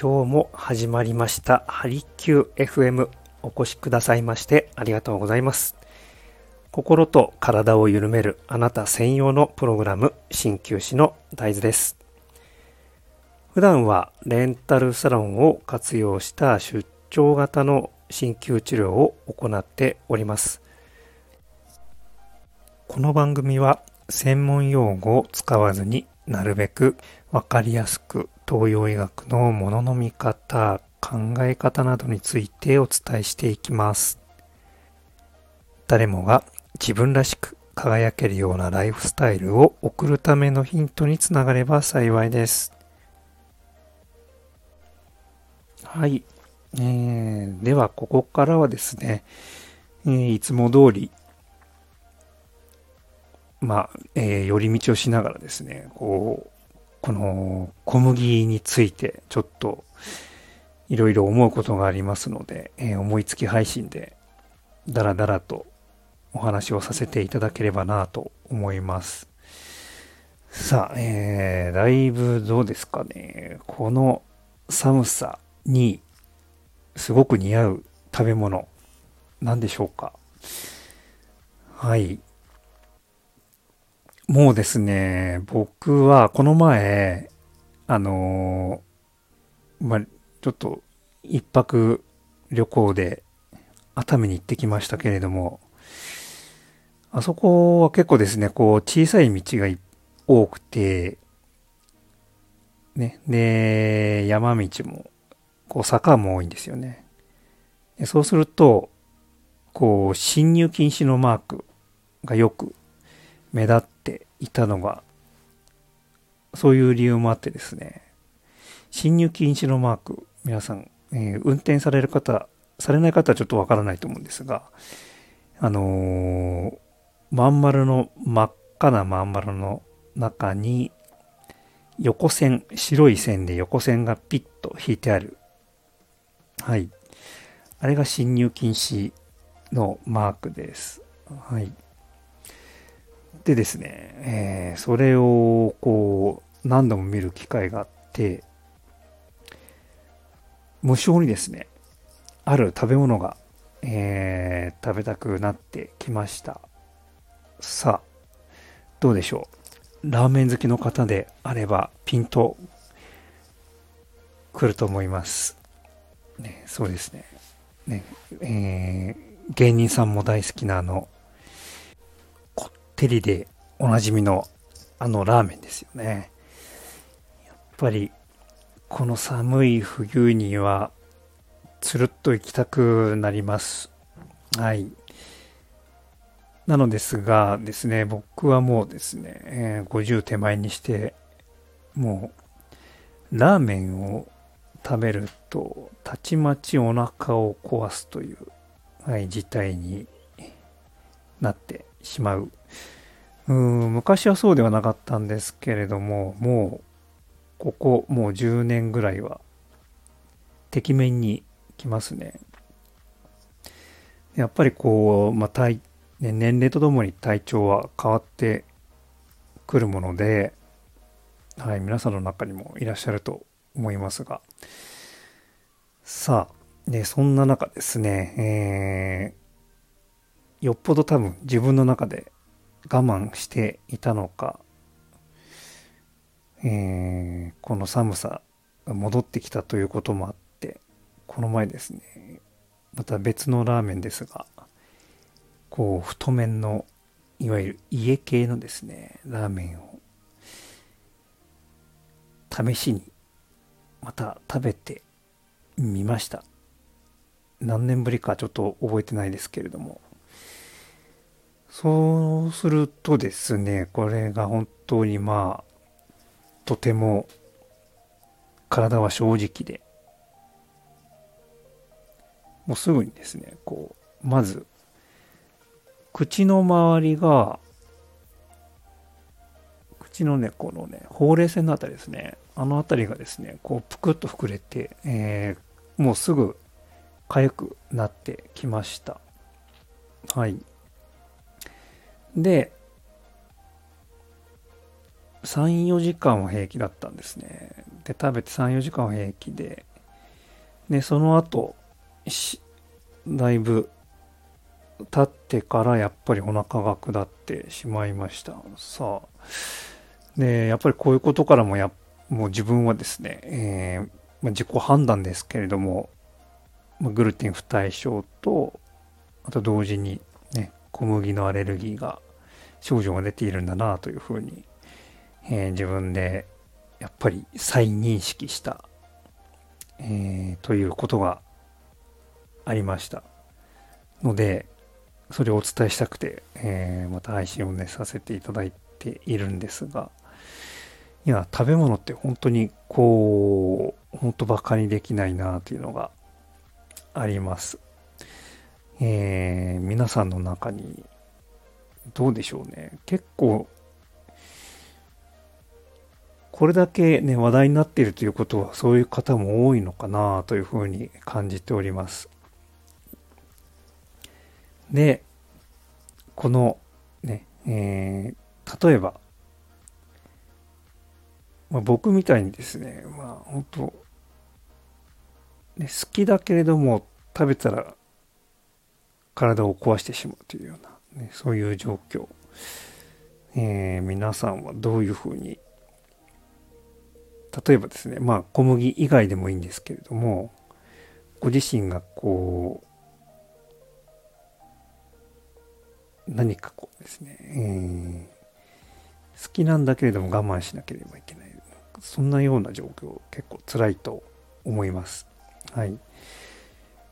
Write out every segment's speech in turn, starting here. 今日も始まりましたハリキュー FM。 お越しくださいましてありがとうございます。心と体を緩めるあなた専用のプログラム、鍼灸師の大豆です。普段はレンタルサロンを活用した出張型の鍼灸治療を行っております。この番組は専門用語を使わずに、なるべくわかりやすく東洋医学のものの見方、考え方などについてお伝えしていきます。誰もが自分らしく輝けるようなライフスタイルを送るためのヒントにつながれば幸いです。はい、ではここからはですね、いつも通り寄り道をしながらですね、この小麦についてちょっといろいろ思うことがありますので、思いつき配信でダラダラとお話をさせていただければなと思います。さあ、だいぶどうですかね。この寒さにすごく似合う食べ物、何でしょうか。はい。もうですね、僕はこの前、ちょっと一泊旅行で熱海に行ってきましたけれども、あそこは結構ですね、小さい道が多くて、ね、で、山道も、坂も多いんですよね。そうすると、進入禁止のマークがよく目立っていたのが、そういう理由もあってですね、進入禁止のマーク、皆さん、運転される方、されない方はちょっとわからないと思うんですが、真っ赤なまん丸の中に、横線、白い線で横線がピッと引いてある。はい。あれが進入禁止のマークです。はい。でですね、それを何度も見る機会があって、無性にですね、ある食べ物が、食べたくなってきました。さあ、どうでしょう。ラーメン好きの方であればピンとくると思います。ね、そうですね。芸人さんも大好きなテリでおなじみのラーメンですよね。やっぱりこの寒い冬にはつるっと行きたくなります。はい。なのですがですね、僕はもうですね、50手前にして、もうラーメンを食べるとたちまちお腹を壊すという、はい、事態になってしまう。昔はそうではなかったんですけれども、もう10年ぐらいはてきめんにきますね。やっぱり年齢とともに体調は変わってくるもので、はい、皆さんの中にもいらっしゃると思いますが、さあ、ね、そんな中ですね、よっぽど多分自分の中で我慢していたのか、この寒さが戻ってきたということもあって、この前ですね、また別のラーメンですが、太麺の、いわゆる家系のですね、ラーメンを試しにまた食べてみました。何年ぶりかちょっと覚えてないですけれども、そうするとですね、これが本当にとても体は正直で、もうすぐにですね、まず口の周りが、口のね、ほうれい線のあたりですね、あのあたりがですね、ぷくっと膨れて、もうすぐ痒くなってきました。はい。で、3、4時間は平気だったんですね。で、食べて3、4時間は平気で、でその後だいぶ経ってからやっぱりお腹が下ってしまいました。さあでやっぱりこういうことからももう自分はですね、自己判断ですけれども、グルテン不対症とあと同時にね小麦のアレルギーが症状が出ているんだなというふうに、自分でやっぱり再認識した、ということがありましたので、それをお伝えしたくて、また配信をねさせていただいているんですが、いや食べ物って本当にこう本当バカにできないなというのがあります。皆さんの中にどうでしょうね。結構これだけね話題になっているということはそういう方も多いのかなというふうに感じております。で、このね、例えば、僕みたいにですね、本当、ね、好きだけれども食べたら体を壊してしまうというような、ね、そういう状況、皆さんはどういうふうに、例えばですね、小麦以外でもいいんですけれども、ご自身がこう何かこうですね、好きなんだけれども我慢しなければいけない、そんなような状況結構辛いと思います。はい。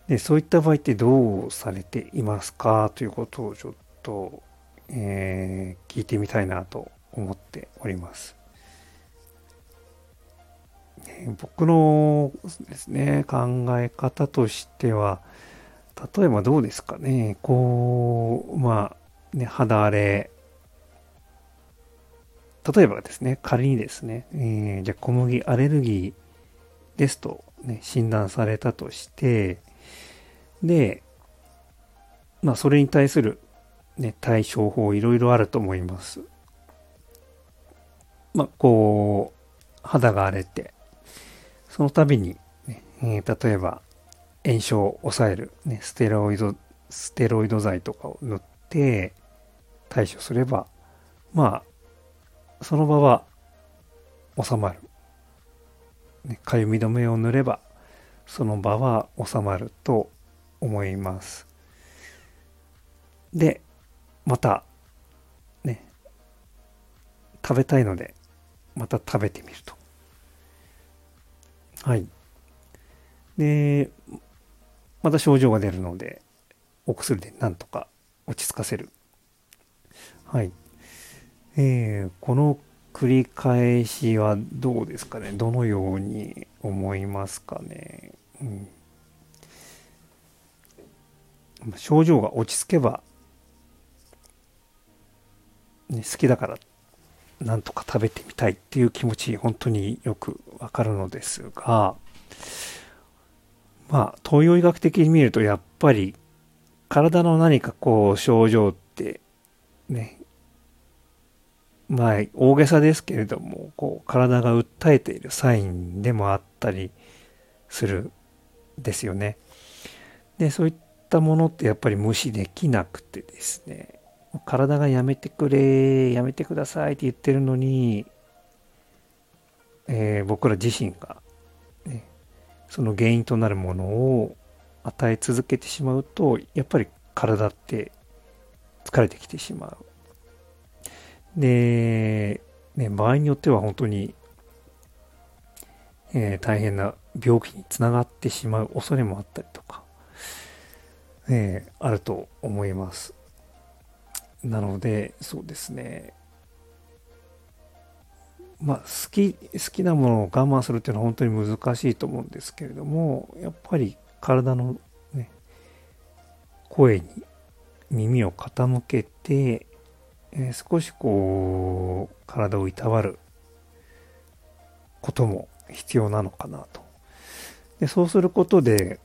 でそういった場合ってどうされていますかということをちょっと、聞いてみたいなと思っております。僕のですね考え方としては、例えばどうですかね、こう肌荒れ、例えばですね、仮にですね、じゃあ小麦アレルギーですと、ね、診断されたとして、で、それに対する、ね、対処法いろいろあると思います。こう、肌が荒れて、その度に、ね、例えば炎症を抑える、ね、ステロイド剤とかを塗って対処すれば、その場は収まる、ね、かゆみ止めを塗ればその場は収まると思います。でまたね食べたいのでまた食べてみると、はいでまた症状が出るのでお薬でなんとか落ち着かせる、はいこの繰り返しはどうですかね、どのように思いますかね、症状が落ち着けば、ね、好きだからなんとか食べてみたいっていう気持ち本当によくわかるのですが、東洋医学的に見るとやっぱり体の何かこう症状ってね、大げさですけれどもこう体が訴えているサインでもあったりするですよね。でそういったものってやっぱり無視できなくてですね、体がやめてくれやめてくださいって言ってるのに、僕ら自身がその原因となるものを与え続けてしまうと、やっぱり体って疲れてきてしまう。で、ね、場合によっては本当に、大変な病気につながってしまう恐れもあったりとか、あると思います。なので、そうですね。好きなものを我慢するっていうのは本当に難しいと思うんですけれども、やっぱり体の、ね、声に耳を傾けて、少しこう体をいたわることも必要なのかなと。でそうすることで、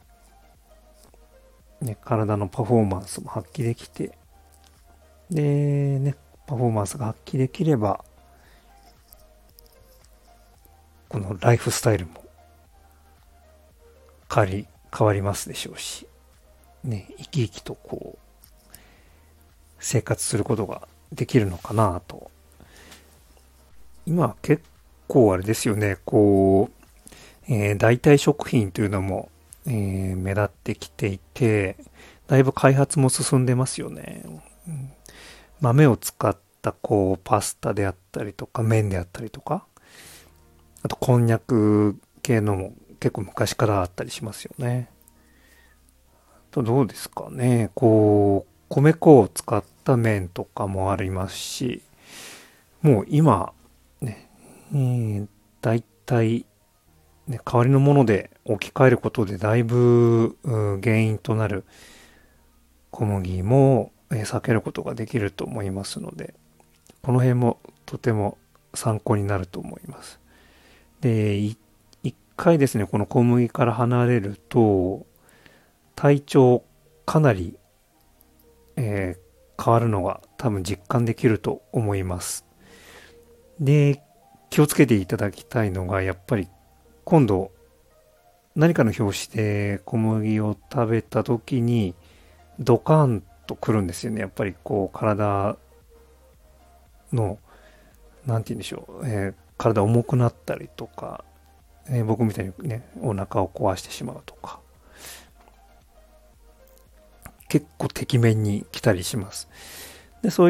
ね、体のパフォーマンスも発揮できて、で、ね、パフォーマンスが発揮できればこのライフスタイルも変わりますでしょうし、ね、生き生きとこう生活することができるのかなと。今結構あれですよね、こう、代替食品というのも、目立ってきていて、だいぶ開発も進んでますよね。うん、豆を使ったこうパスタであったりとか麺であったりとか、あとこんにゃく系のも結構昔からあったりしますよね。とどうですかね、こう米粉を使った麺とかもありますし、もう今ね、だいたいね、代わりのもので置き換えることでだいぶ原因となる小麦も避けることができると思いますので、この辺もとても参考になると思います。で、一回ですね、この小麦から離れると体調かなり、変わるのが多分実感できると思います。で、気をつけていただきたいのが、やっぱり今度何かの拍子で小麦を食べた時にドカンとくるんですよね。やっぱりこう体のなんて言うんでしょう、体重くなったりとか、僕みたいにねお腹を壊してしまうとか、結構てきめんに来たりします。で、そ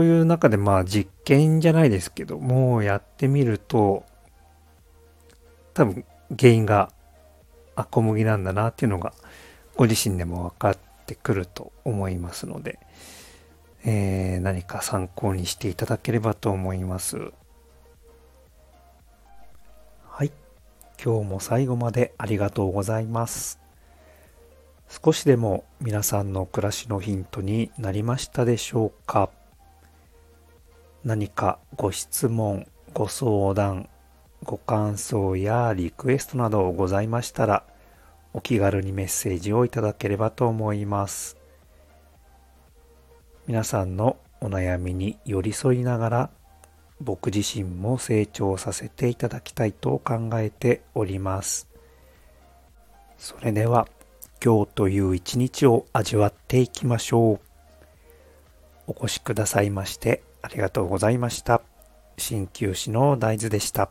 ういう中でまあ実験じゃないですけどもやってみると、多分原因が小麦なんだなっていうのがご自身でも分かってくると思いますので、何か参考にしていただければと思います。はい、今日も最後までありがとうございます。少しでも皆さんの暮らしのヒントになりましたでしょうか。何かご質問、ご相談、ご感想やリクエストなどございましたら、お気軽にメッセージをいただければと思います。皆さんのお悩みに寄り添いながら、僕自身も成長させていただきたいと考えております。それでは、今日という一日を味わっていきましょう。お越しくださいましてありがとうございました。鍼灸師の大豆でした。